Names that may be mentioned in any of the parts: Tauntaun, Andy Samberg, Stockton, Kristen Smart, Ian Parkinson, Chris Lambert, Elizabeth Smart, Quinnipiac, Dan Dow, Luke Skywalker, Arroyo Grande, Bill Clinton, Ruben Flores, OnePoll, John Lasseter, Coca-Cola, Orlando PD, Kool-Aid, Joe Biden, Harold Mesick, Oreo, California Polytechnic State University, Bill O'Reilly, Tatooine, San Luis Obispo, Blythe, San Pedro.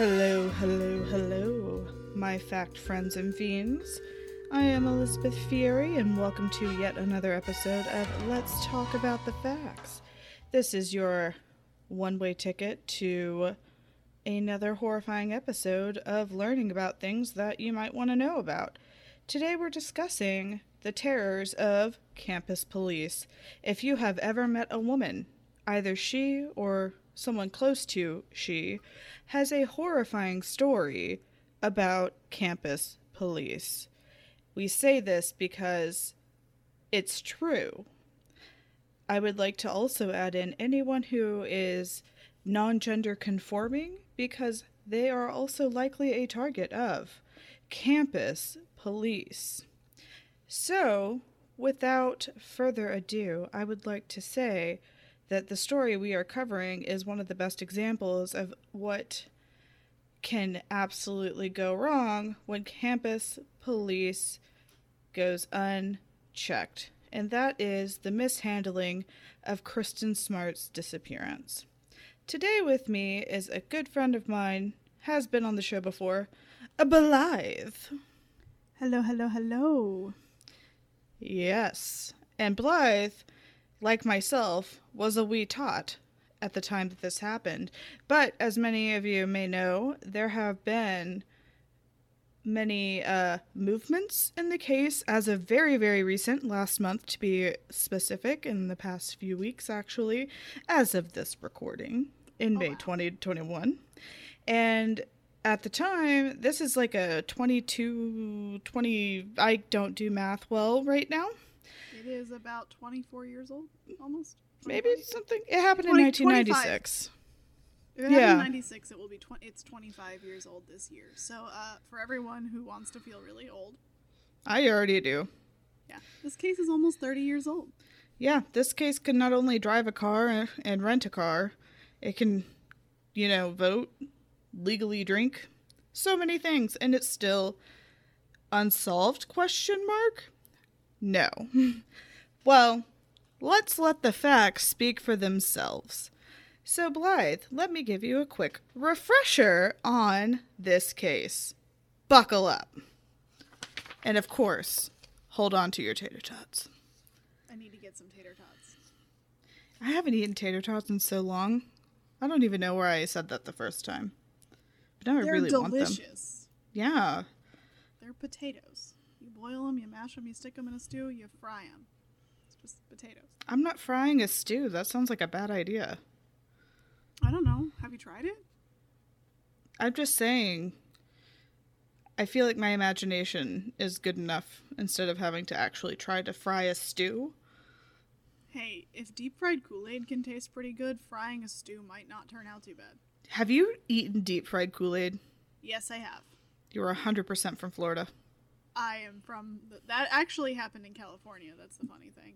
Hello, hello, hello, my fact friends and fiends. I am Elizabeth Fieri, and welcome to yet another episode of Let's Talk About the Facts. This is your one-way ticket to another horrifying episode of learning about things that you might want to know about. Today we're discussing the terrors of campus police. If you have ever met a woman, either she or someone close to she has a horrifying story about campus police. We say this because it's true. I would like to also add in anyone who is non-gender conforming because they are also likely a target of campus police. So, without further ado, I would like to say that the story we are covering is one of the best examples of what can absolutely go wrong when campus police goes unchecked, and that is the mishandling of Kristen Smart's disappearance. Today with me is a good friend of mine, has been on the show before, Blythe. Hello, hello, hello. Yes, and Blythe, like myself, was a wee tot at the time that this happened. But as many of you may know, there have been many movements in the case as of very, very recent, last month to be specific, in the past few weeks actually, as of this recording in May 2021. And at the time, this is like a 20, I don't do math well right now. It is about 24 years old, almost. Maybe something. It happened in 1996. 25. If it happened in 96, it will be it's 25 years old this year. So for everyone who wants to feel really old. I already do. Yeah. This case is almost 30 years old. Yeah. This case can not only drive a car and rent a car. It can, you know, vote, legally drink, so many things. And it's still unsolved, question mark? No. Well, let's let the facts speak for themselves. So, Blythe, let me give you a quick refresher on this case. Buckle up. And, of course, hold on to your tater tots. I need to get some tater tots. I haven't eaten tater tots in so long. I don't even know where I said that the first time. But now I really want them. They're delicious. Yeah. They're potatoes. You boil them, you mash them, you stick them in a stew, you fry them. It's just potatoes. I'm not frying a stew. That sounds like a bad idea. I don't know. Have you tried it? I'm just saying. I feel like my imagination is good enough instead of having to actually try to fry a stew. Hey, if deep-fried Kool-Aid can taste pretty good, frying a stew might not turn out too bad. Have you eaten deep-fried Kool-Aid? Yes, I have. You're 100% from Florida. I am from... That actually happened in California. That's the funny thing.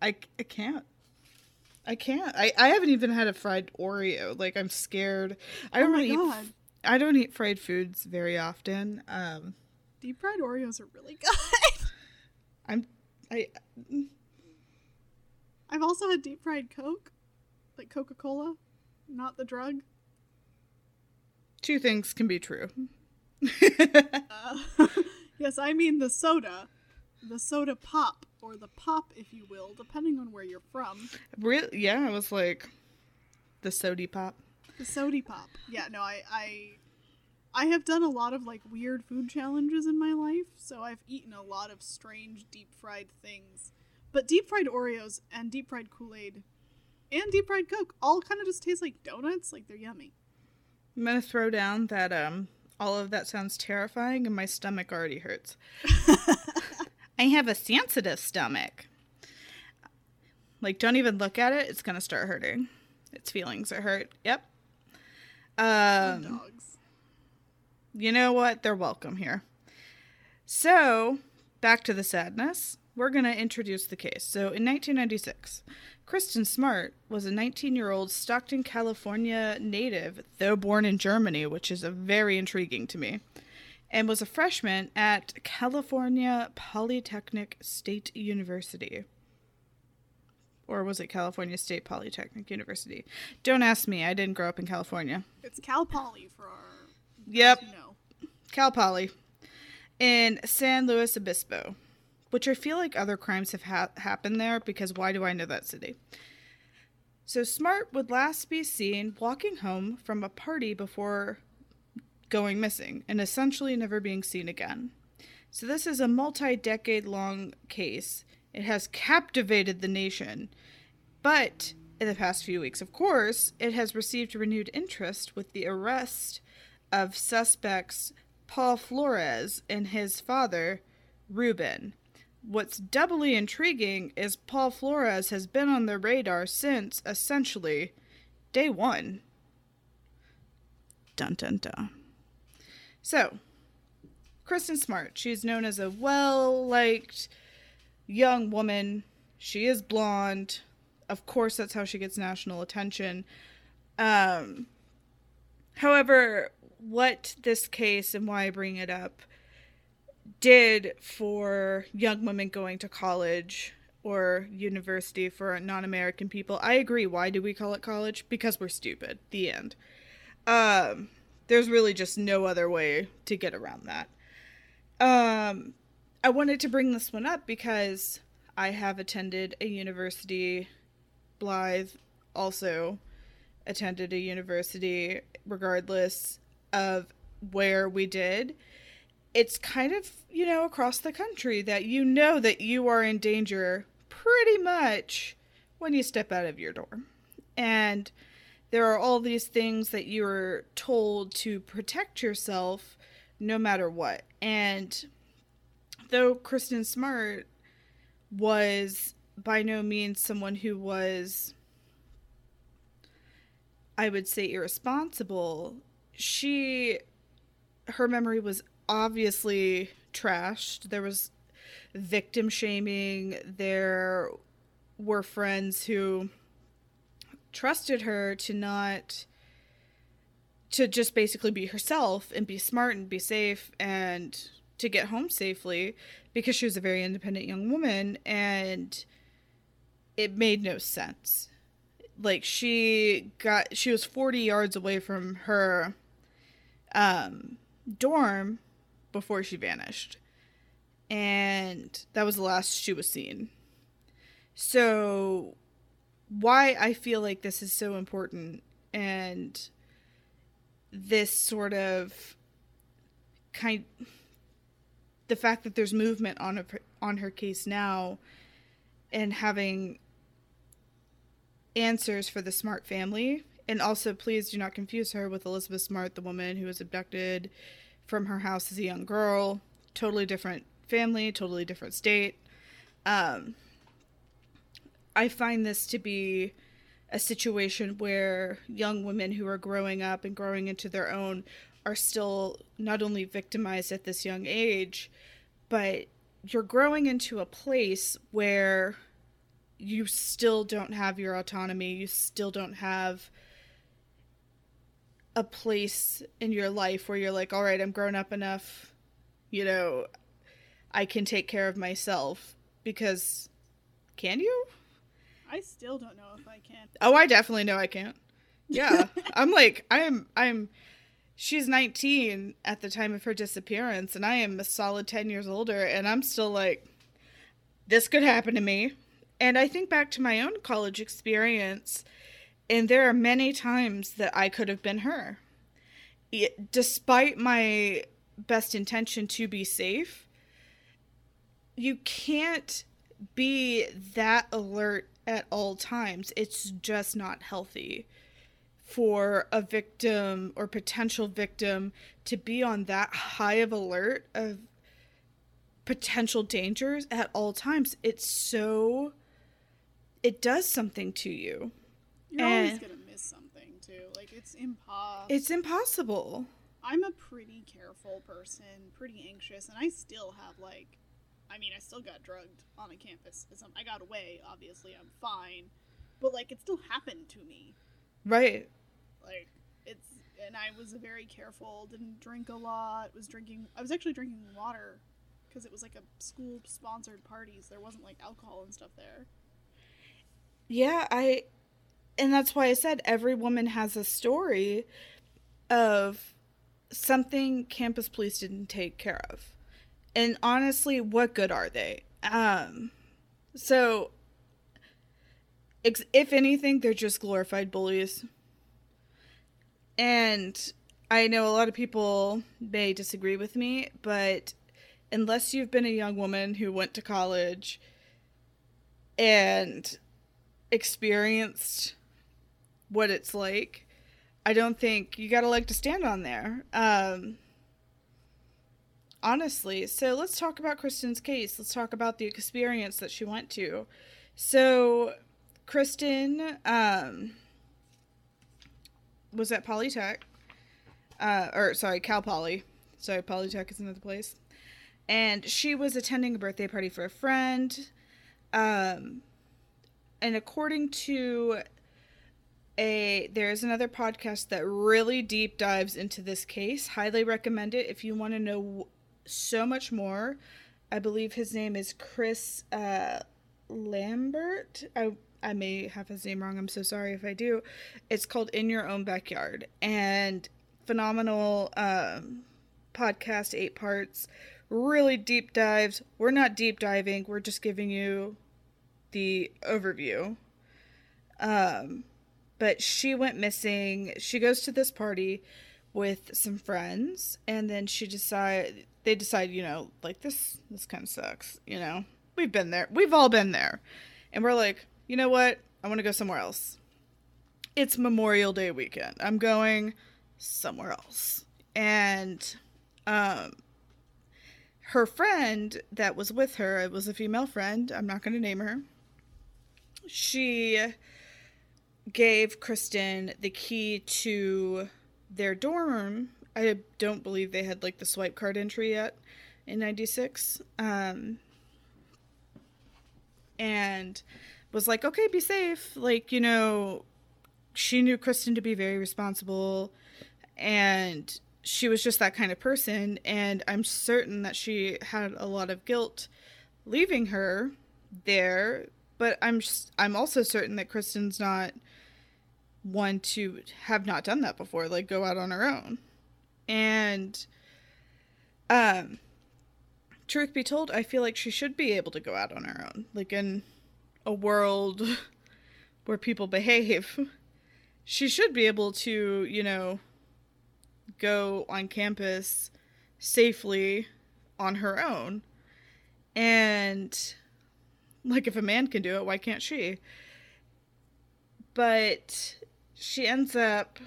I can't. I can't. I haven't even had a fried Oreo. Like, I'm scared. I don't eat fried foods very often. Deep fried Oreos are really good. I've also had deep fried Coke. Like Coca-Cola. Not the drug. Two things can be true. Yes, I mean the soda pop, or the pop, if you will, depending on where you're from. Really? Yeah, I was like, the sody pop. Yeah, no, I have done a lot of like weird food challenges in my life, so I've eaten a lot of strange deep fried things. But deep fried Oreos and deep fried Kool-Aid and deep fried Coke all kind of just taste like donuts. Like, they're yummy. I'm gonna throw down that all of that sounds terrifying, and my stomach already hurts. I have a sensitive stomach. Like, don't even look at it. It's going to start hurting. Its feelings are hurt. Yep. Dogs. You know what? They're welcome here. So, back to the sadness. We're going to introduce the case. So, in 1996, Kristen Smart was a 19-year-old Stockton, California native, though born in Germany, which is very intriguing to me, and was a freshman at California Polytechnic State University. or was it California State Polytechnic University? Don't ask me. I didn't grow up in California. It's Cal Poly for our... Yep. Cal Poly. In San Luis Obispo, which I feel like other crimes have happened there, because why do I know that city? So Smart would last be seen walking home from a party before going missing and essentially never being seen again. So this is a multi-decade-long case. It has captivated the nation. But in the past few weeks, of course, it has received renewed interest with the arrest of suspects Paul Flores and his father, Ruben. What's doubly intriguing is Paul Flores has been on the radar since, essentially, day one. Dun, dun, dun. So, Kristen Smart, she's known as a well-liked young woman. She is blonde. Of course, that's how she gets national attention. However, what this case, and why I bring it up, did for young women going to college or university for non-American people. I agree. Why do we call it college? Because we're stupid. The end. There's really just no other way to get around that. I wanted to bring this one up because I have attended a university. Blythe also attended a university, regardless of where we did. It's kind of, across the country that you are in danger pretty much when you step out of your door. And there are all these things that you are told to protect yourself no matter what. And though Kristen Smart was by no means someone who was, I would say, irresponsible, her memory was obviously trashed. There was victim shaming. There were friends who trusted her to just basically be herself and be smart and be safe and to get home safely, because she was a very independent young woman, and it made no sense. Like, she was 40 yards away from her dorm before she vanished, and that was the last she was seen. So why I feel like this is so important, and this sort of the fact that there's movement on her case now, and having answers for the Smart family. And also, please do not confuse her with Elizabeth Smart, the woman who was abducted from her house as a young girl. Totally different family, totally different state. I find this to be a situation where young women who are growing up and growing into their own are still not only victimized at this young age, but you're growing into a place where you still don't have your autonomy. You still don't have a place in your life where you're like, all right, I'm grown up enough, I can take care of myself. Because, can you? I still don't know if I can. Oh, I definitely know I can't. Yeah. I'm like, she's 19 at the time of her disappearance, and I am a solid 10 years older, and I'm still like, this could happen to me. And I think back to my own college experience, and there are many times that I could have been her. Despite my best intention to be safe, you can't be that alert at all times. It's just not healthy for a victim or potential victim to be on that high of alert of potential dangers at all times. It does something to you. You're always going to miss something, too. Like, it's impossible. I'm a pretty careful person, pretty anxious, and I still have, I still got drugged on a campus. I got away, obviously. I'm fine. But, it still happened to me. Right. And I was very careful, didn't drink a lot, I was actually drinking water, because it was, a school-sponsored party, so there wasn't, alcohol and stuff there. yeah, and that's why I said every woman has a story of something campus police didn't take care of. And honestly, what good are they? So if anything, they're just glorified bullies. And I know a lot of people may disagree with me, but unless you've been a young woman who went to college and experienced what it's like, I don't think you gotta like to stand on there. Honestly. So let's talk about Kristen's case. Let's talk about the experience that she went to. So Kristen was at Polytech, Cal Poly. Sorry, Polytech is another place. And she was attending a birthday party for a friend. And according to there's another podcast that really deep dives into this case. Highly recommend it if you want to know so much more. I believe his name is Chris Lambert. I may have his name wrong. I'm so sorry if I do. It's called In Your Own Backyard. And phenomenal podcast, 8 parts. Really deep dives. We're not deep diving. We're just giving you the overview. But she went missing. She goes to this party with some friends, and then they decide, this kind of sucks, We've been there. We've all been there. And we're like, you know what? I want to go somewhere else. It's Memorial Day weekend. I'm going somewhere else. And her friend that was with her, it was a female friend. I'm not going to name her. She gave Kristen the key to their dorm. I don't believe they had the swipe card entry yet in 96. And was like, okay, be safe. She knew Kristen to be very responsible, and she was just that kind of person. And I'm certain that she had a lot of guilt leaving her there. But I'm also certain that Kristen's not one to have not done that before, go out on her own. And truth be told, I feel like she should be able to go out on her own. In a world where people behave, she should be able to, go on campus safely on her own. And if a man can do it, why can't she? But she ends up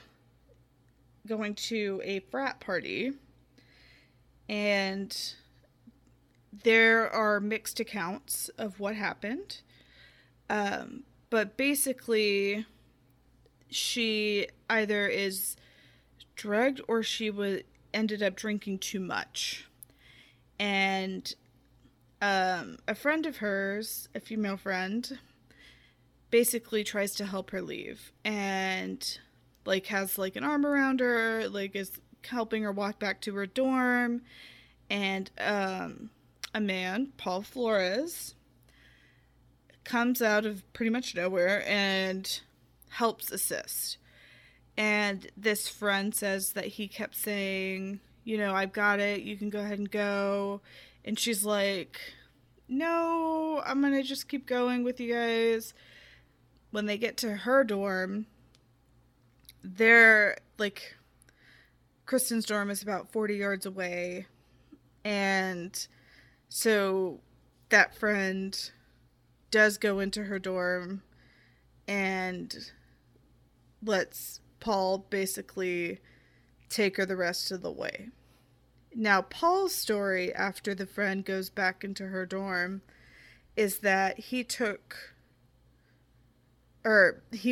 going to a frat party, and there are mixed accounts of what happened. But basically, she either is drugged or she ended up drinking too much. And a friend of hers, a female friend, basically tries to help her leave, and has an arm around her, is helping her walk back to her dorm. And a man, Paul Flores, comes out of pretty much nowhere and helps assist. And this friend says that he kept saying, I've got it, you can go ahead and go. And she's like, no, I'm going to just keep going with you guys. When they get to her dorm, they're Kristen's dorm is about 40 yards away. And so that friend does go into her dorm and lets Paul basically take her the rest of the way. Now, Paul's story after the friend goes back into her dorm is that he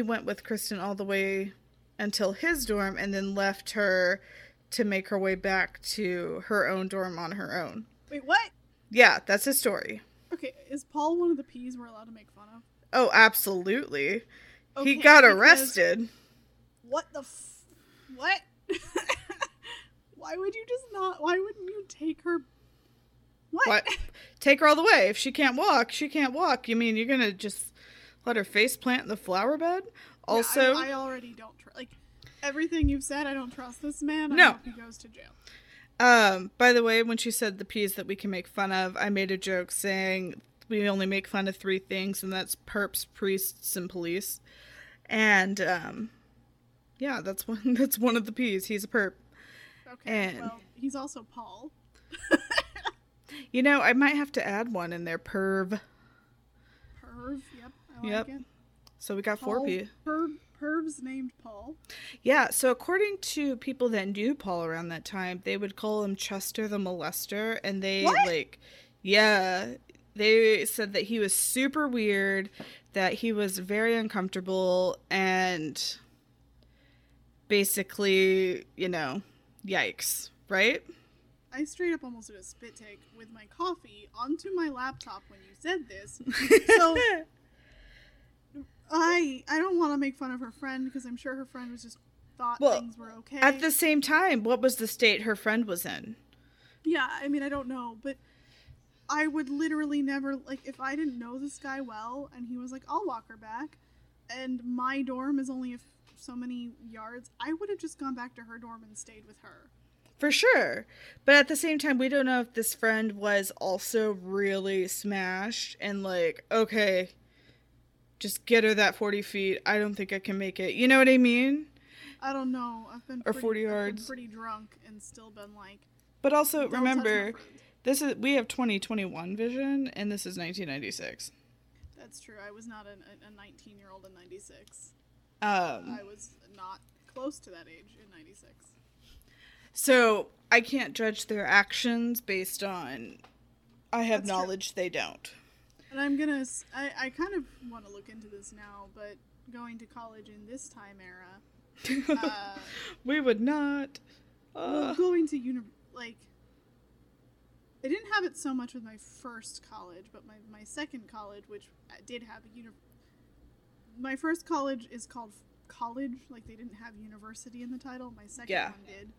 went with Kristen all the way until his dorm and then left her to make her way back to her own dorm on her own. Wait, what? Yeah, that's his story. Okay, is Paul one of the P's we're allowed to make fun of? Oh, absolutely. Okay, he got arrested. What the what? Why wouldn't you take her? What? Take her all the way. If she can't walk, she can't walk. You mean you're going to just Let her face plant in the flower bed? Also... Yeah, I already don't trust... Like, everything you've said, I don't trust this man. No. I hope he goes to jail. By the way, when she said the piece that we can make fun of, I made a joke saying we only make fun of three things, and that's perps, priests, and police. And, yeah, that's one of the P's. He's a perp. Okay, and, well, he's also Paul. You know, I might have to add one in there. Perv. Perv, yep. I like it. So we got Paul, 4 P. Perv's named Paul. Yeah, so according to people that knew Paul around that time, they would call him Chester the Molester, and they, they said that he was super weird, that he was very uncomfortable, and basically, you know, yikes, right? I straight up almost did a spit take with my coffee onto my laptop when you said this, so... I don't want to make fun of her friend because I'm sure her friend was just thought things were okay. At the same time, what was the state her friend was in? Yeah, I mean, I don't know, but I would literally never, like, if I didn't know this guy well and he was like, I'll walk her back, and my dorm is only so many yards, I would have just gone back to her dorm and stayed with her. For sure. But at the same time, we don't know if this friend was also really smashed and like, okay... Just get her that 40 feet. I don't think I can make it. You know what I mean? I don't know. I've been pretty drunk and still been like... But also, remember, we have 2021 vision, and this is 1996. That's true. I was not a 19-year-old in 96. I was not close to that age in 96. So, I can't judge their actions based on... I have knowledge they don't. And I kind of want to look into this now, but going to college in this time era. We would not. Going to I didn't have it so much with my first college, but my second college, which I did have my first college is called college, like they didn't have university in the title. My second one did.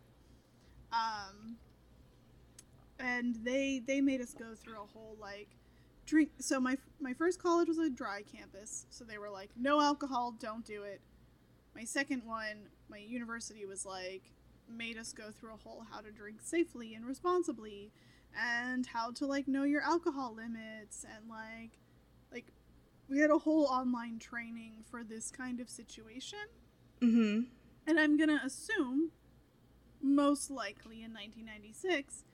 And they made us go through a whole, like, drink. So my first college was a dry campus, so they were like, no alcohol, don't do it. My second one, my university was like, made us go through a whole how to drink safely and responsibly, and how to, like, know your alcohol limits, and like we had a whole online training for this kind of situation. Mm-hmm. And I'm gonna assume, most likely in 1996.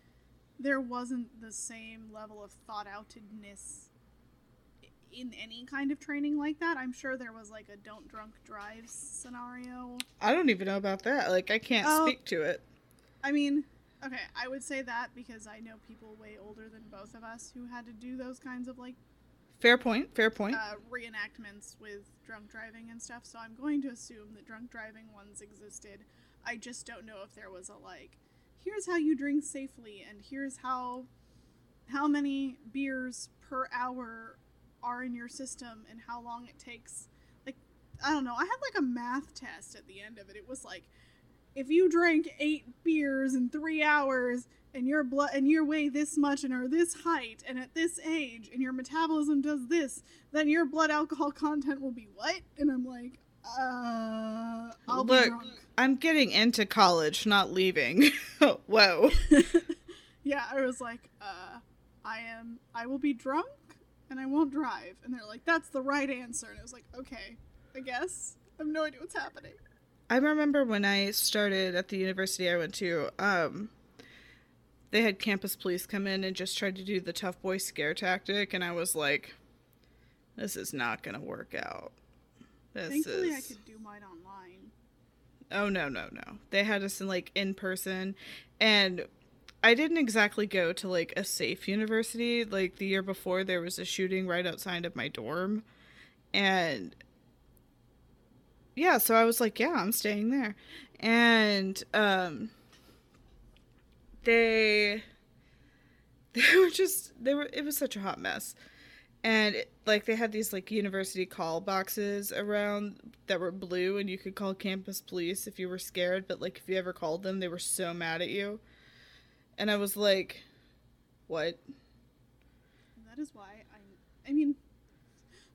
There wasn't the same level of thought-outedness in any kind of training like that. I'm sure there was, like, a don't drunk drive scenario. I don't even know about that. Like, I can't speak to it. I mean, okay, I would say that because I know people way older than both of us who had to do those kinds of, like... Fair point. Reenactments with drunk driving and stuff. So I'm going to assume that drunk driving ones existed. I just don't know if there was a, like... Here's how you drink safely, and here's how many beers per hour are in your system, and how long it takes. Like, I don't know. I had, like, a math test at the end of it. It was like, if you drank 8 beers in 3 hours, and you weigh this much, and are this height, and at this age, and your metabolism does this, then your blood alcohol content will be what? And I'm like, I'll be drunk. I'm getting into college, not leaving. Whoa. Yeah, I was like, I will be drunk and I won't drive. And they're like, that's the right answer. And I was like, okay, I guess. I have no idea what's happening. I remember when I started at the university I went to, they had campus police come in and just tried to do the tough boy scare tactic. And I was like, this is not going to work out. Thankfully, I could do mine online. Oh, no. They had us in person. And I didn't exactly go to, a safe university. Like, the year before, there was a shooting right outside of my dorm. And, yeah, so I was like, yeah, I'm staying there. And it was such a hot mess. And, they had these, university call boxes around that were blue, and you could call campus police if you were scared. But, if you ever called them, they were so mad at you. And I was like, what? That is why I mean,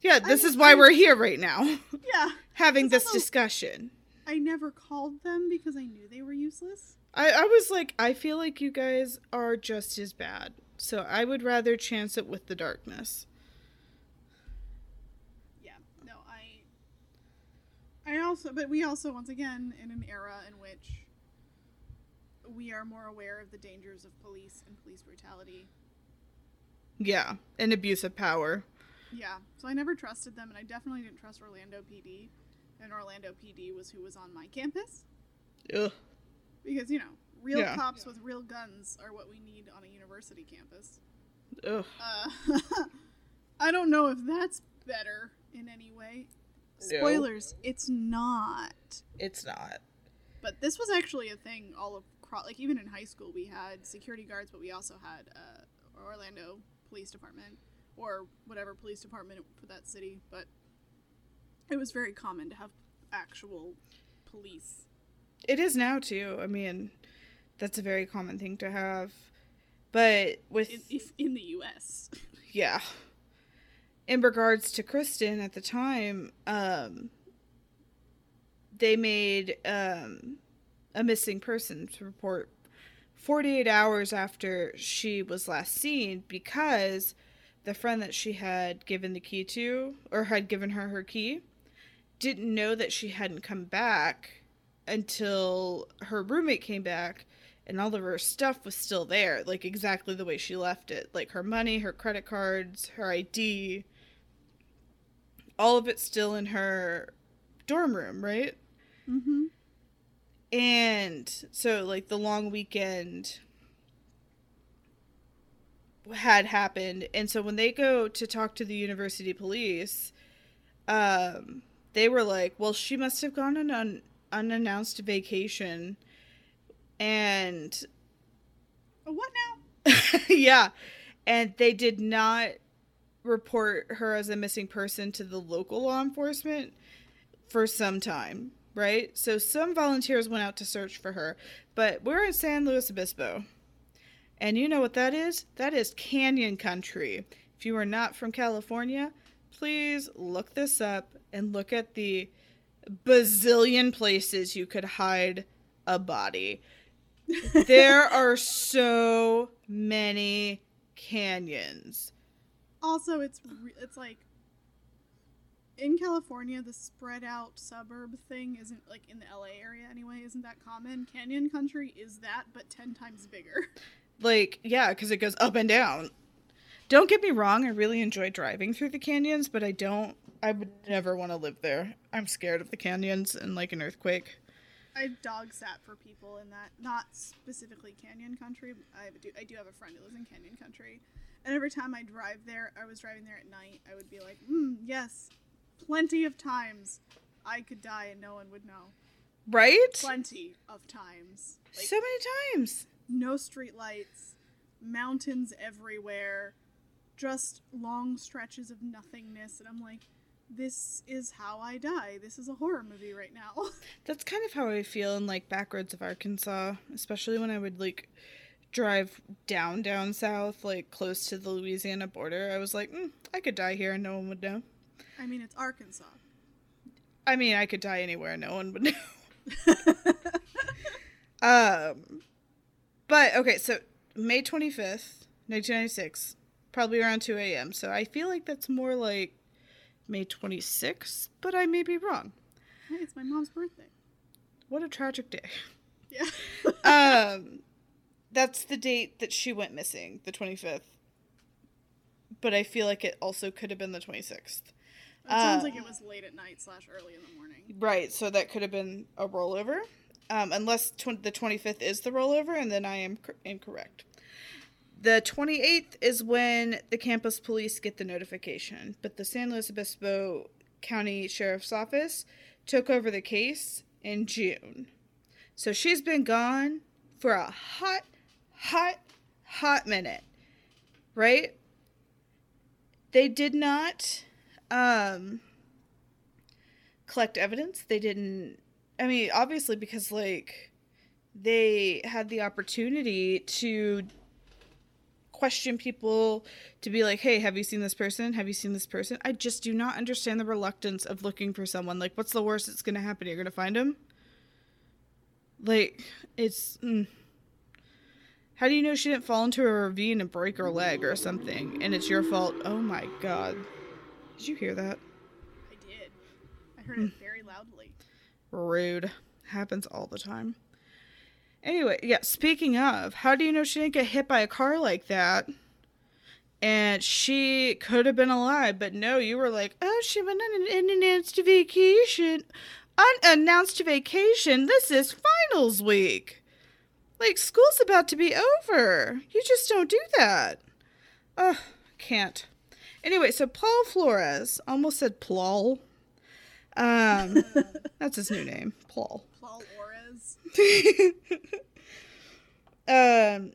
Yeah, this is why we're here right now. Yeah. Having this discussion. I never called them because I knew they were useless. I was like, I feel like you guys are just as bad. So I would rather chance it with the darkness. Yeah. No, I also, but we also, once again, in an era in which we are more aware of the dangers of police and police brutality. Yeah. And abuse of power. Yeah. So I never trusted them, and I definitely didn't trust Orlando PD. And Orlando PD was who was on my campus. Ugh. Because, you know, real cops with real guns are what we need on a university campus. Ugh. I don't know if that's better in any way. Spoilers, no. It's not. It's not. But this was actually a thing all across, like, even in high school we had security guards, but we also had Orlando Police Department, or whatever police department for that city, but it was very common to have actual police. It is now, too. I mean, that's a very common thing to have. But with... In the U.S. Yeah. In regards to Kristen at the time, they made a missing persons report 48 hours after she was last seen, because the friend that she had given the key to, or had given her her key, didn't know that she hadn't come back until her roommate came back, and all of her stuff was still there, like exactly the way she left it, like her money, her credit cards, her ID, all of it still in her dorm room, right? Mm-hmm. And so, like, the long weekend had happened, and so when they go to talk to the university police, they were like, well, she must have gone on an unannounced vacation, and what now? Yeah. And they did not report her as a missing person to the local law enforcement for some time, right? So some volunteers went out to search for her, but we're in San Luis Obispo, and you know what that is? That is canyon country. If you are not from California, please look this up and look at the bazillion places you could hide a body. There are so many canyons. Also, it's like, in California, the spread out suburb thing isn't, like, in the LA area anyway, isn't that common. Canyon country is that, but 10 times bigger. Like, yeah, because it goes up and down. Don't get me wrong, I really enjoy driving through the canyons, but I would never want to live there. I'm scared of the canyons and, like, an earthquake. I dog sat for people in that, not specifically canyon country. I do have a friend who lives in canyon country, and every time I drive there, I was driving there at night, I would be like, yes, plenty of times I could die and no one would know. Right? Plenty of times. Like, so many times. No streetlights, mountains everywhere, just long stretches of nothingness, and I'm like, this is how I die. This is a horror movie right now. That's kind of how I feel in, like, backroads of Arkansas, especially when I would, like, drive down south, like, close to the Louisiana border. I was like, I could die here and no one would know. I mean, it's Arkansas. I mean, I could die anywhere and no one would know. But, okay, so May 25th, 1996, probably around 2 a.m., so I feel like that's more like May 26th, but I may be wrong. Hey, it's my mom's birthday. What a tragic day. Yeah. That's the date that she went missing, the 25th. But I feel like it also could have been the 26th. It sounds like it was late at night / early in the morning. Right, so that could have been a rollover. Unless the 25th is the rollover, and then I am incorrect. The 28th is when the campus police get the notification, but the San Luis Obispo County Sheriff's Office took over the case in June. So she's been gone for a hot minute, right? They did not collect evidence. They didn't, I mean, obviously, because, like, they had the opportunity to question people, to be like, hey, have you seen this person? Have you seen this person? I just do not understand the reluctance of looking for someone. Like, what's the worst that's going to happen? You're going to find them? Like, it's... How do you know she didn't fall into a ravine and break her leg or something? And it's your fault. Oh, my God. Did you hear that? I did. I heard it very loudly. Rude. Happens all the time. Anyway, yeah, speaking of, how do you know she didn't get hit by a car like that? And she could have been alive, but no, you were like, oh, she went on an unannounced vacation. Unannounced vacation? This is finals week. Like, school's about to be over. You just don't do that. Ugh, can't. Anyway, so Paul Flores, almost said Plal. That's his new name, Plal. Paul Flores.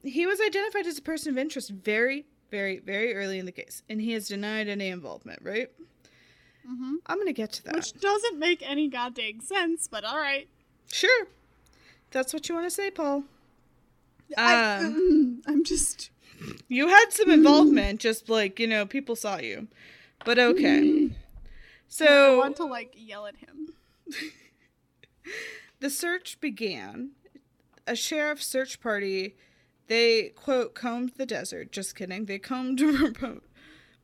He was identified as a person of interest very, very, very early in the case, and he has denied any involvement, right? Mm-hmm. I'm going to get to that. Which doesn't make any goddamn sense, but all right. Sure. That's what you want to say, Paul. I'm just... You had some involvement, just like, you know, people saw you. But okay. So... I want to, like, yell at him. The search began. A sheriff's search party, they, quote, combed the desert. Just kidding. They combed remote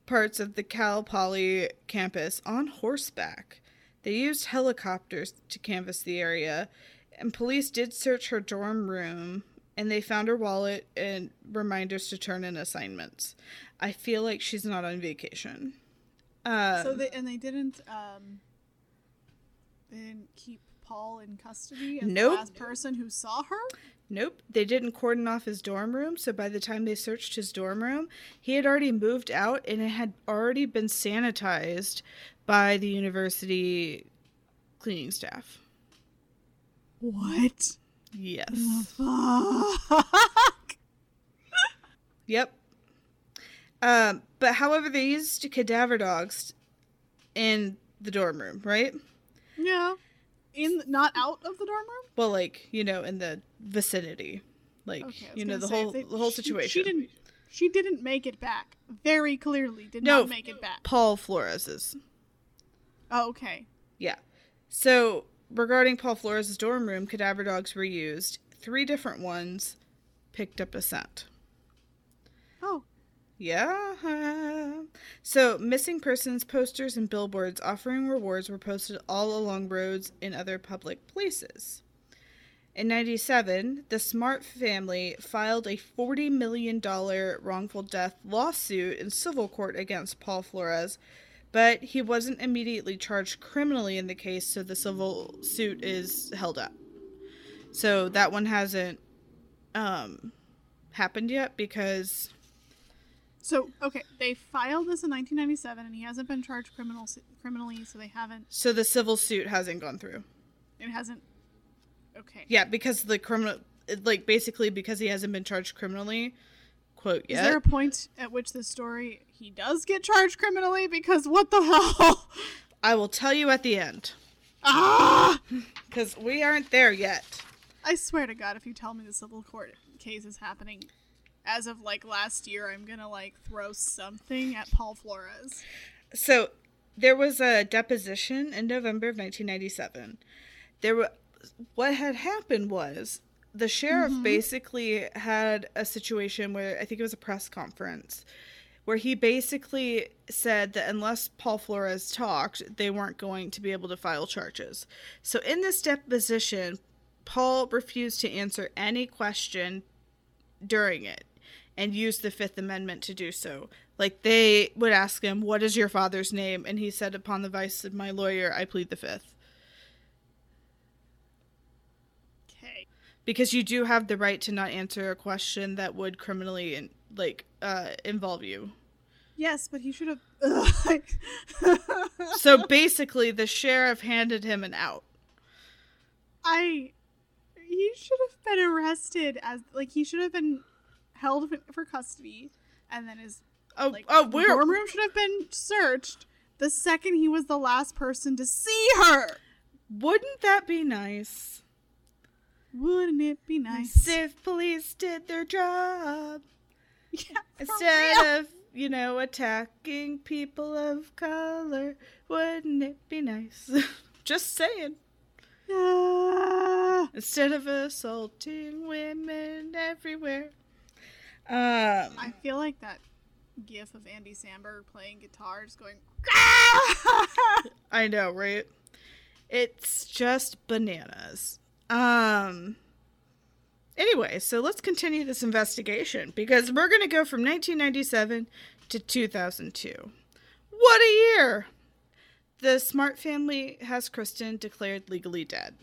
parts of the Cal Poly campus on horseback. They used helicopters to canvass the area, and police did search her dorm room, and they found her wallet and reminders to turn in assignments. I feel like she's not on vacation. They didn't keep Paul in custody as the last person who saw her? Nope. They didn't cordon off his dorm room, so by the time they searched his dorm room, he had already moved out, and it had already been sanitized by the university cleaning staff. What? Yes. The fuck? Yep. But however, they used cadaver dogs in the dorm room, right? Yeah. Not out of the dorm room? Well, like, you know, in the vicinity. Like, okay, you know, the whole situation. She didn't make it back. Very clearly did not make it back. Paul Flores's. Oh, okay. Yeah. So, regarding Paul Flores' dorm room, cadaver dogs were used. 3 different ones picked up a scent. Oh. Yeah. So, missing persons, posters, and billboards offering rewards were posted all along roads in other public places. In 1997, the Smart family filed a $40 million wrongful death lawsuit in civil court against Paul Flores, but he wasn't immediately charged criminally in the case, so the civil suit is held up. So, that one hasn't happened yet because... So, okay, they filed this in 1997, and he hasn't been charged criminally, so they haven't... So the civil suit hasn't gone through. It hasn't... Okay. Yeah, because the criminal... Like, basically, because he hasn't been charged criminally, quote, yet... Is there a point at which the story, he does get charged criminally? Because what the hell? I will tell you at the end. Ah! Because we aren't there yet. I swear to God, if you tell me the civil court case is happening... As of, like, last year, I'm going to, like, throw something at Paul Flores. So, there was a deposition in November of 1997. What had happened was the sheriff basically had a situation where, I think it was a press conference, where he basically said that unless Paul Flores talked, they weren't going to be able to file charges. So, in this deposition, Paul refused to answer any question during it, and used the Fifth Amendment to do so. Like, they would ask him, what is your father's name? And he said, upon the advice of my lawyer, I plead the Fifth. Okay. Because you do have the right to not answer a question that would criminally, involve you. Yes, but he should have... So, basically, the sheriff handed him an out. He should have been arrested he should have been held for custody, and then his dorm room should have been searched the second he was the last person to see her. Wouldn't that be nice? Wouldn't it be nice? If police did their job. Yeah, instead of, you know, attacking people of color, wouldn't it be nice? Just saying. Instead of assaulting women everywhere. I feel like that gif of Andy Samberg playing guitar just going... I know, right? It's just bananas. Anyway, so let's continue this investigation, because we're going to go from 1997 to 2002. What a year! The Smart family has Kristen declared legally dead.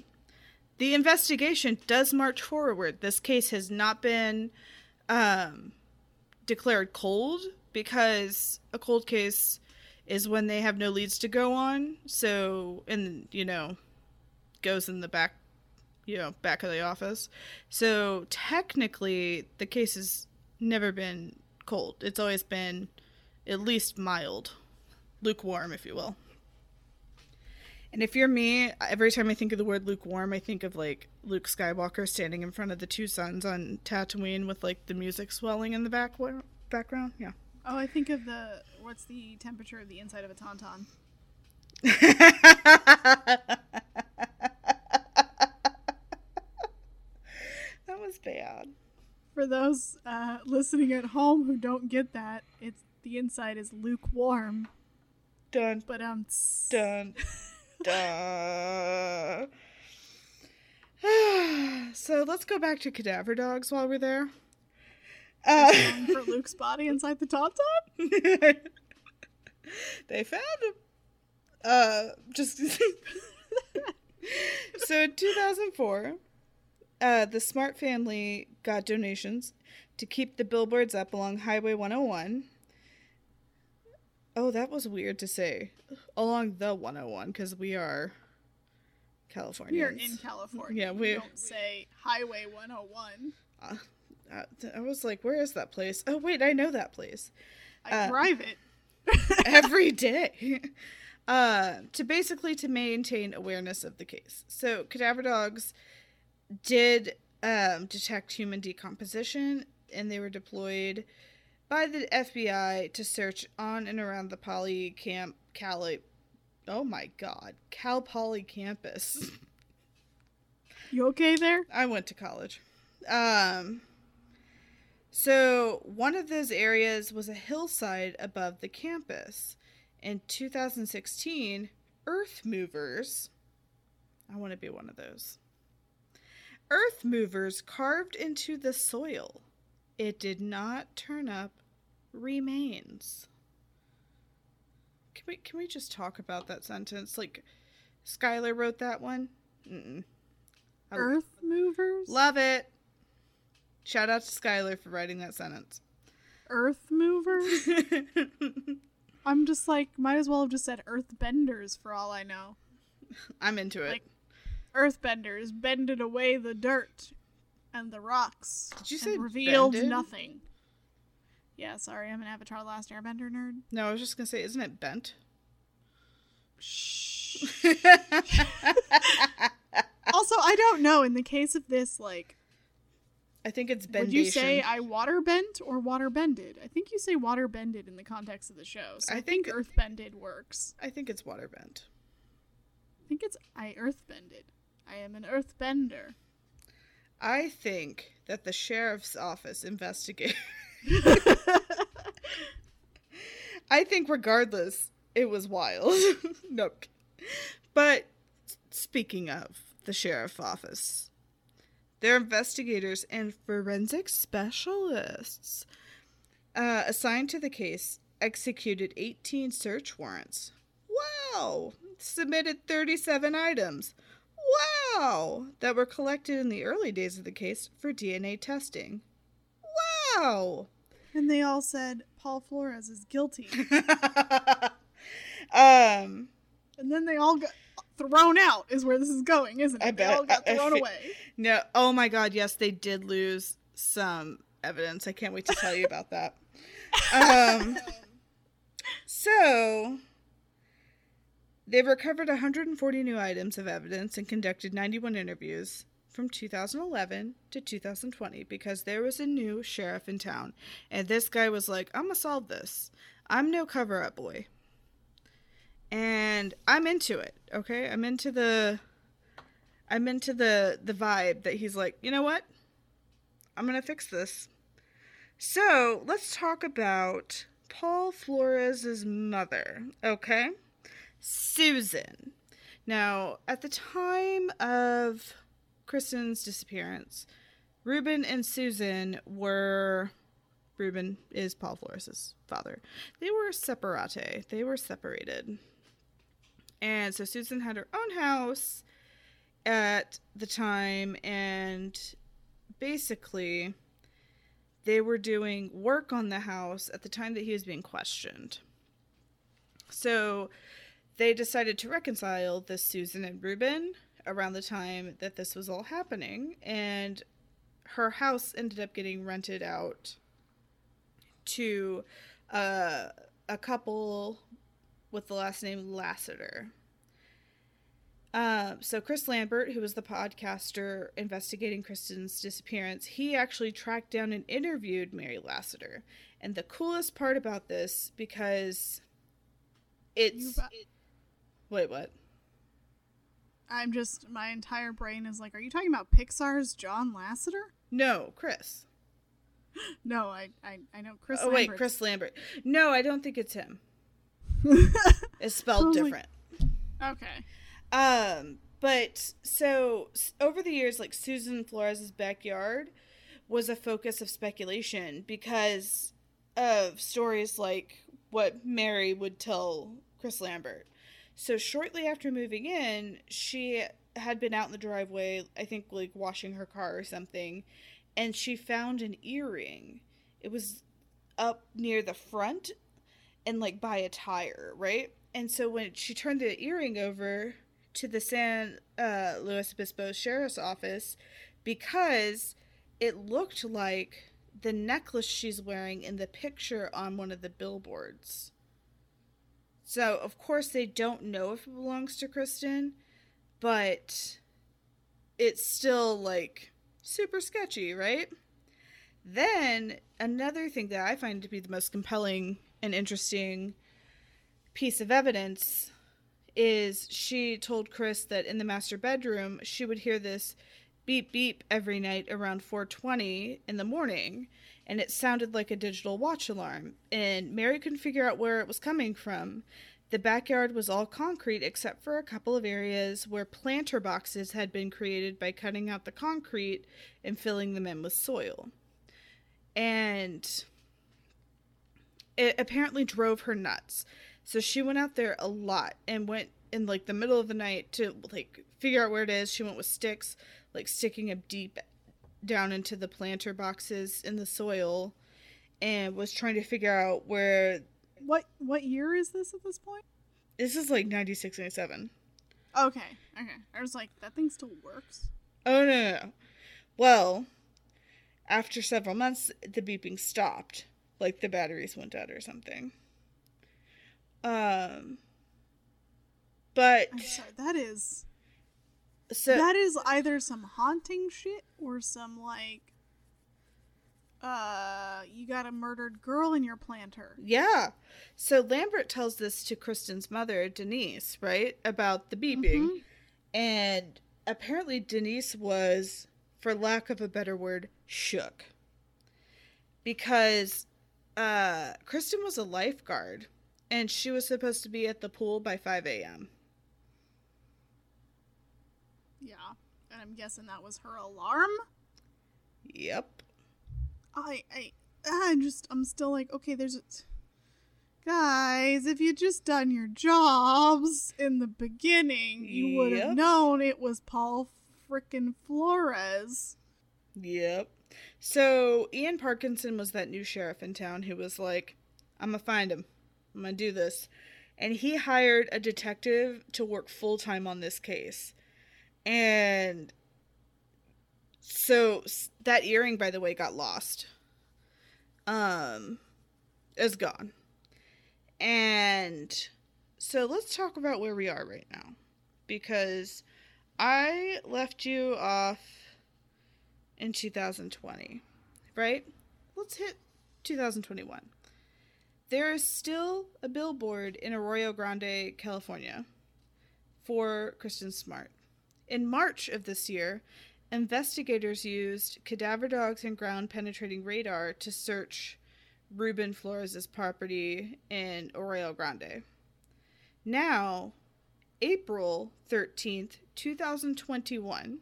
The investigation does march forward. This case has not been declared cold, because a cold case is when they have no leads to go on. So, and, you know, goes in the back, you know, back of the office. So technically the case has never been cold. It's always been at least mild, lukewarm, if you will. And if you're me, every time I think of the word lukewarm, I think of, like, Luke Skywalker standing in front of the two suns on Tatooine with, like, the music swelling in the background. Yeah. Oh, I think of the, what's the temperature of the inside of a tauntaun? That was bad. For those listening at home who don't get that, it's the inside is lukewarm. Dun. But dun. Dun. So let's go back to cadaver dogs while we're there. For Luke's body inside the tauntaun? They found him. So in 2004, the Smart family got donations to keep the billboards up along Highway 101. Oh, that was weird to say. Along the 101, because we are Californians. We are in California. Yeah, we don't say Highway 101. I was like, where is that place? Oh, wait, I know that place. I drive it. Every day. To maintain awareness of the case. So cadaver dogs did detect human decomposition, and they were deployed by the FBI to search on and around the Poly Camp Cal Poly campus. You okay there? I went to college. So one of those areas was a hillside above the campus. In 2016, Earth Movers, I want to be one of those. Earth Movers carved into the soil. It did not turn up remains. Can we just talk about that sentence? Like, Skylar wrote that one? Mm-mm. Earth Movers? Love it. Shout out to Skylar for writing that sentence. Earth Movers? I'm just like, might as well have just said Earth Benders for all I know. I'm into it. Like, Earth Benders bended away the dirt and the rocks. Did you say revealed bended? Nothing. Yeah, sorry, I'm an Avatar: Last Airbender nerd. No, I was just gonna say, isn't it bent? Shh. Also, I don't know. In the case of this, like, I think it's bendation. Would you say I water bent or water bended? I think you say water bended in the context of the show. So I think earth bended works. I think it's water bent. I think it's I earth bended. I am an earth bender. I think that the sheriff's office investigated. I think regardless, it was wild. Nope. But speaking of the sheriff's office, their investigators and forensic specialists assigned to the case executed 18 search warrants. Wow! Submitted 37 items. Wow! That were collected in the early days of the case for DNA testing. Wow! And they all said, Paul Flores is guilty. And then they all got thrown out is where this is going, isn't it? They all got thrown away. No. Oh my god, yes, they did lose some evidence. I can't wait to tell you about that. So... They recovered 140 new items of evidence and conducted 91 interviews, from 2011 to 2020 because there was a new sheriff in town, and this guy was like, I'm gonna solve this. I'm no cover-up boy. And I'm into it, okay? I'm into the vibe that he's like, you know what? I'm gonna fix this. So let's talk about Paul Flores' mother, okay? Susan. Now, at the time of Kristen's disappearance, Ruben and Susan were... Ruben is Paul Flores' father. They were separate. They were separated. And so Susan had her own house at the time, and basically they were doing work on the house at the time that he was being questioned. So they decided to reconcile this Susan and Ruben around the time that this was all happening, and her house ended up getting rented out to a couple with the last name Lassiter. So Chris Lambert, who was the podcaster investigating Kristen's disappearance, he actually tracked down and interviewed Mary Lassiter. And the coolest part about this, because it's... Wait, what? I'm just... My entire brain is like, are you talking about Pixar's John Lasseter? No, Chris. No, I know Chris Lambert. Oh, wait, Chris Lambert. No, I don't think it's him. It's spelled different. Okay. But so over the years, like, Susan Flores' backyard was a focus of speculation because of stories like what Mary would tell Chris Lambert. So shortly after moving in, she had been out in the driveway, I think, like, washing her car or something, and she found an earring. It was up near the front and, like, by a tire, right? And so when she turned the earring over to the San Luis Obispo Sheriff's Office, because it looked like the necklace she's wearing in the picture on one of the billboards. So, of course, they don't know if it belongs to Kristen, but it's still, like, super sketchy, right? Then, another thing that I find to be the most compelling and interesting piece of evidence is she told Chris that in the master bedroom, she would hear this beep beep every night around 4:20 in the morning, and it sounded like a digital watch alarm, and Mary couldn't figure out where it was coming from. The backyard was all concrete except for a couple of areas where planter boxes had been created by cutting out the concrete and filling them in with soil. And it apparently drove her nuts. So she went out there a lot and went in, like, the middle of the night to, like, figure out where it is. She went with sticks, like, sticking them deep down into the planter boxes in the soil, and was trying to figure out where... What year is this at this point? This is, like, 96, 97. Okay, okay. I was like, that thing still works? Oh, no. Well, after several months, the beeping stopped. Like, the batteries went out or something. But I'm sorry, that is either some haunting shit or some, like, you got a murdered girl in your planter. Yeah. So Lambert tells this to Kristen's mother, Denise, right? About the beeping. Mm-hmm. And apparently Denise was, for lack of a better word, shook. Because Kristen was a lifeguard. And she was supposed to be at the pool by 5 a.m. Yeah. And I'm guessing that was her alarm? Yep. I'm still like, okay, guys, if you'd just done your jobs in the beginning, you would have known it was Paul frickin' Flores. Yep. So Ian Parkinson was that new sheriff in town who was like, I'm gonna find him. I'm going to do this. And he hired a detective to work full-time on this case. And so that earring, by the way, got lost. It's gone. And so let's talk about where we are right now. Because I left you off in 2020, right? Let's hit 2021. There is still a billboard in Arroyo Grande, California, for Kristen Smart. In March of this year, investigators used cadaver dogs and ground-penetrating radar to search Ruben Flores' property in Arroyo Grande. Now, April 13th, 2021,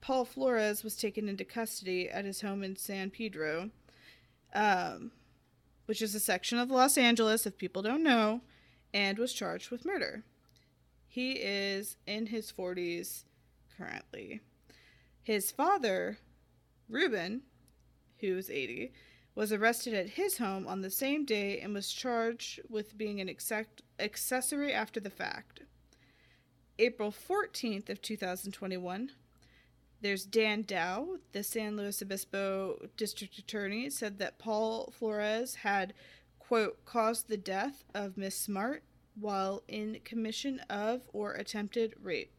Paul Flores was taken into custody at his home in San Pedro, which is a section of Los Angeles, if people don't know, and was charged with murder. He is in his 40s currently. His father, Ruben, who is 80, was arrested at his home on the same day and was charged with being an accessory after the fact. April 14th of 2021, there's Dan Dow, the San Luis Obispo district attorney, said that Paul Flores had, quote, caused the death of Ms. Smart while in commission of or attempted rape.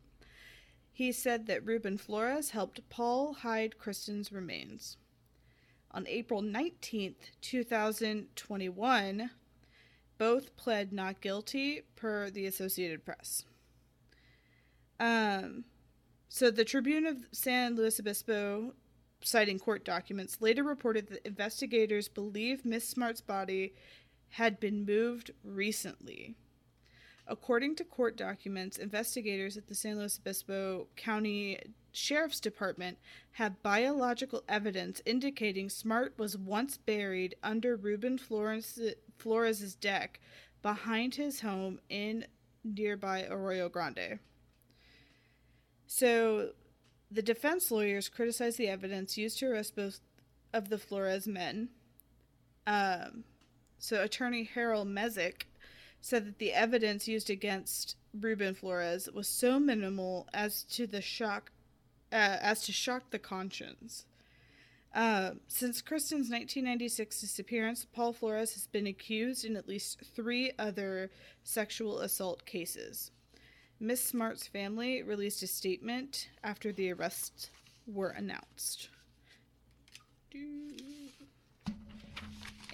He said that Ruben Flores helped Paul hide Kristen's remains. On April 19th, 2021, both pled not guilty per the Associated Press. So the Tribune of San Luis Obispo, citing court documents, later reported that investigators believe Ms. Smart's body had been moved recently. According to court documents, investigators at the San Luis Obispo County Sheriff's Department have biological evidence indicating Smart was once buried under Ruben Flores' deck behind his home in nearby Arroyo Grande. So, the defense lawyers criticized the evidence used to arrest both of the Flores men. So, attorney Harold Mesick said that the evidence used against Ruben Flores was so minimal as to shock the conscience. Since Kristen's 1996 disappearance, Paul Flores has been accused in at least 3 other sexual assault cases. Ms. Smart's family released a statement after the arrests were announced.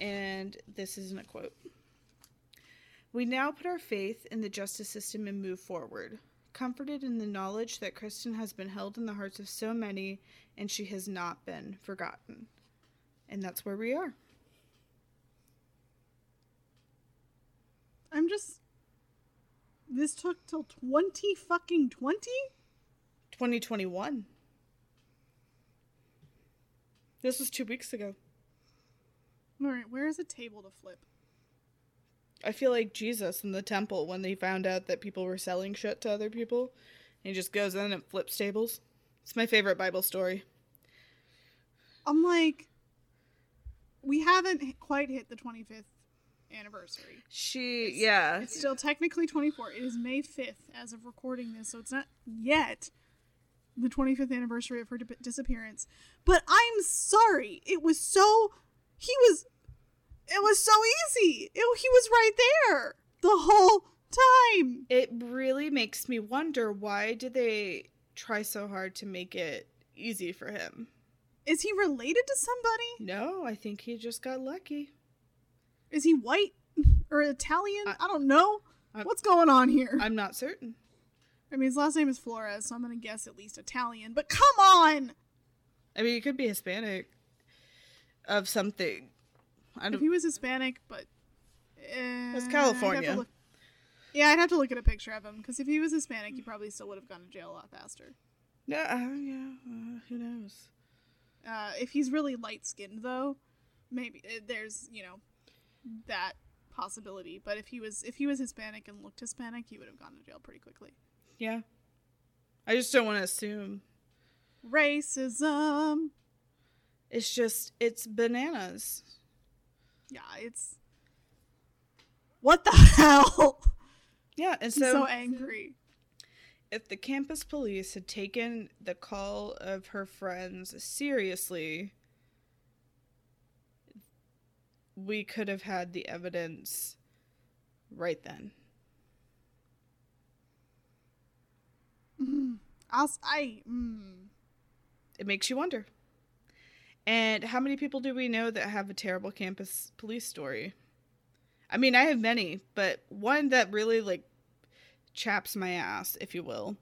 And this isn't a quote. We now put our faith in the justice system and move forward, comforted in the knowledge that Kristen has been held in the hearts of so many and she has not been forgotten. And that's where we are. This took till 2021. This was 2 weeks ago. All right, where is a table to flip? I feel like Jesus in the temple when they found out that people were selling shit to other people. And he just goes in and flips tables. It's my favorite Bible story. I'm like, we haven't quite hit the 25th. Anniversary. It's still technically 24. It is May 5th as of recording this, so it's not yet the 25th anniversary of her disappearance. But I'm sorry, it was so easy. He was right there the whole time. It really makes me wonder, why did they try so hard to make it easy for him? Is he related to somebody? No, I think he just got lucky. Is he white or Italian? I don't know. What's going on here? I'm not certain. I mean, his last name is Flores, so I'm going to guess at least Italian. But come on! I mean, he could be Hispanic of something. If he was Hispanic, but... That's California. I'd have to look at a picture of him, because if he was Hispanic, he probably still would have gone to jail a lot faster. Who knows? If he's really light-skinned, though, maybe there's, that possibility. But if he was Hispanic and looked Hispanic, he would have gone to jail pretty quickly. Yeah. I just don't want to assume. Racism. It's bananas. Yeah, it's... What the hell? Yeah, and so... I'm so angry. If the campus police had taken the call of her friends seriously... we could have had the evidence right then. it makes you wonder. And how many people do we know that have a terrible campus police story? I mean, I have many, but one that really, like, chaps my ass, if you will,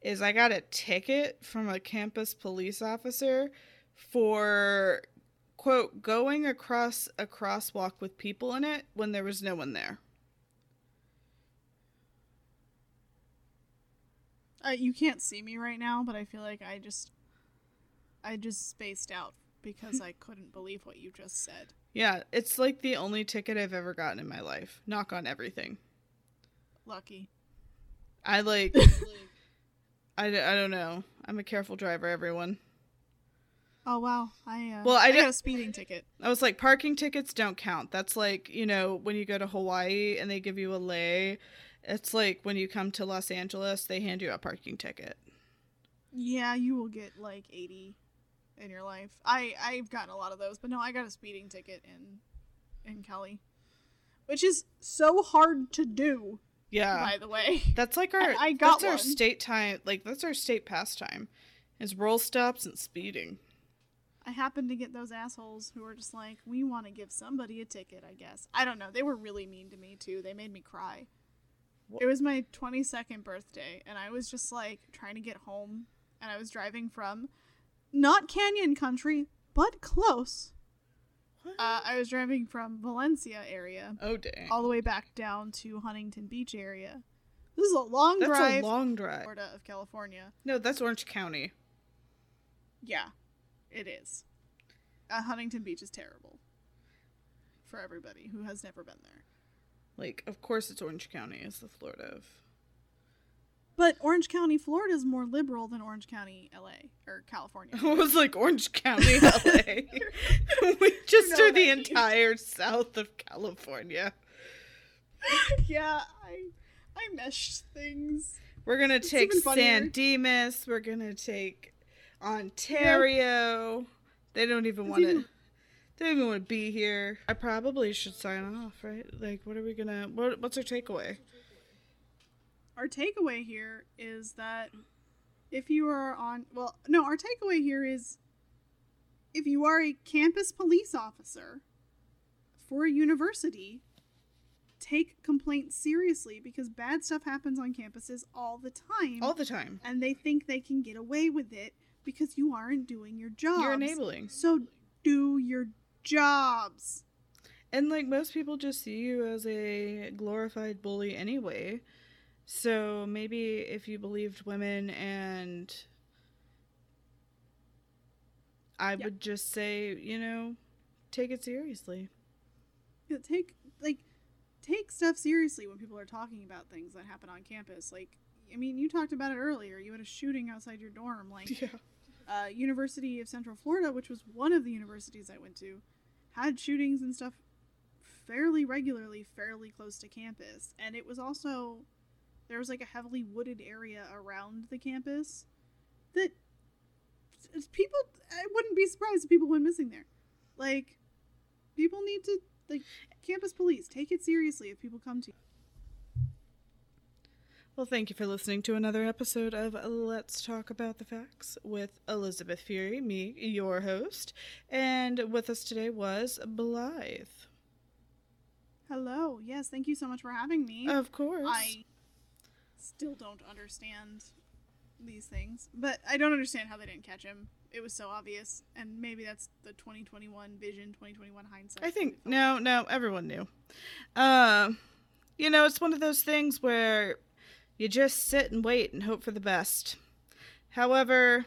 is I got a ticket from a campus police officer for, quote, going across a crosswalk with people in it when there was no one there. You can't see me right now, but I feel like I just spaced out because I couldn't believe what you just said. Yeah, it's like the only ticket I've ever gotten in my life. Knock on everything. Lucky. I don't know. I'm a careful driver, everyone. Oh, wow. I got a speeding ticket. I was like, parking tickets don't count. That's like, you know, when you go to Hawaii and they give you a lei. It's like when you come to Los Angeles, they hand you a parking ticket. Yeah, you will get like 80 in your life. I've gotten a lot of those, but no, I got a speeding ticket in Kelly, which is so hard to do. Yeah. By the way, that's like our state time. Like that's our state pastime, is roll stops and speeding. I happened to get those assholes who were just like, we want to give somebody a ticket, I guess. I don't know. They were really mean to me too. They made me cry. What? It was my 22nd birthday, and I was just like trying to get home, and I was driving from not Canyon Country, but close. I was driving from Valencia area. Oh, dang. All the way back down to Huntington Beach area. This is a long drive. That's a long drive. Florida of California. No, that's Orange County. Yeah, it is. Huntington Beach is terrible for everybody who has never been there. Like, of course it's Orange County is the Florida of. But Orange County, Florida is more liberal than Orange County, L.A. or California. It was like Orange County, L.A. We just are the entire south of California. Yeah, I meshed things. We're going to take San Dimas. We're going to take Ontario. Yeah. They don't even want to. I don't even want to be here. I probably should sign off, right? Like, what are we gonna... What's our takeaway? Our takeaway here is that if you are on... Well, no, our takeaway here is if you are a campus police officer for a university, take complaints seriously because bad stuff happens on campuses all the time. All the time. And they think they can get away with it because you aren't doing your job. You're enabling. So do your jobs. And like most people just see you as a glorified bully anyway, so maybe if you believed women, and I would just say, you know, take it seriously. Yeah, take stuff seriously when people are talking about things that happen on campus. Like, I mean, you talked about it earlier, you had a shooting outside your dorm. Like, yeah. University of Central Florida, which was one of the universities I went to, had shootings and stuff fairly regularly, fairly close to campus. And it was also, there was like a heavily wooded area around the campus that people, I wouldn't be surprised if people went missing there. Like, people need to, like, campus police, take it seriously if people come to you. Well, thank you for listening to another episode of Let's Talk About the Facts with Elizabeth Fieri, me, your host. And with us today was Blythe. Hello. Yes, thank you so much for having me. Of course. I still don't understand these things, but I don't understand how they didn't catch him. It was so obvious, and maybe that's the 2021 vision, 2021 hindsight. I think, no, everyone knew. You know, it's one of those things where... you just sit and wait and hope for the best. However,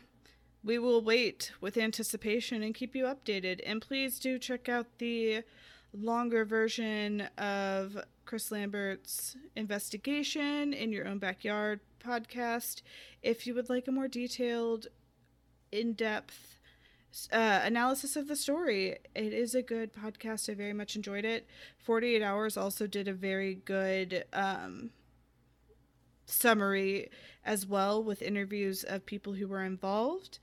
we will wait with anticipation and keep you updated. And please do check out the longer version of Chris Lambert's investigation In Your Own Backyard podcast if you would like a more detailed, in-depth analysis of the story. It is a good podcast. I very much enjoyed it. 48 Hours also did a very good... summary as well, with interviews of people who were involved.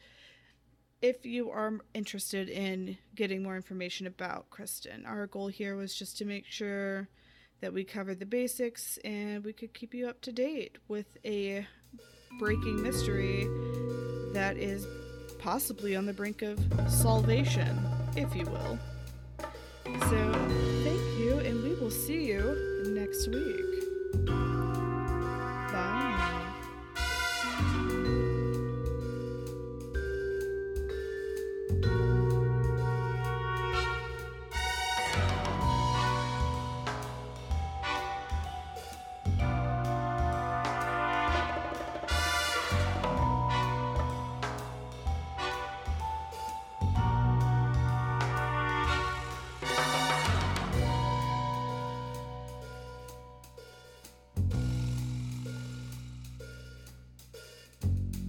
If you are interested in getting more information about Kristen, our goal here was just to make sure that we covered the basics and we could keep you up to date with a breaking mystery that is possibly on the brink of salvation, if you will. So, thank you, and we will see you next week.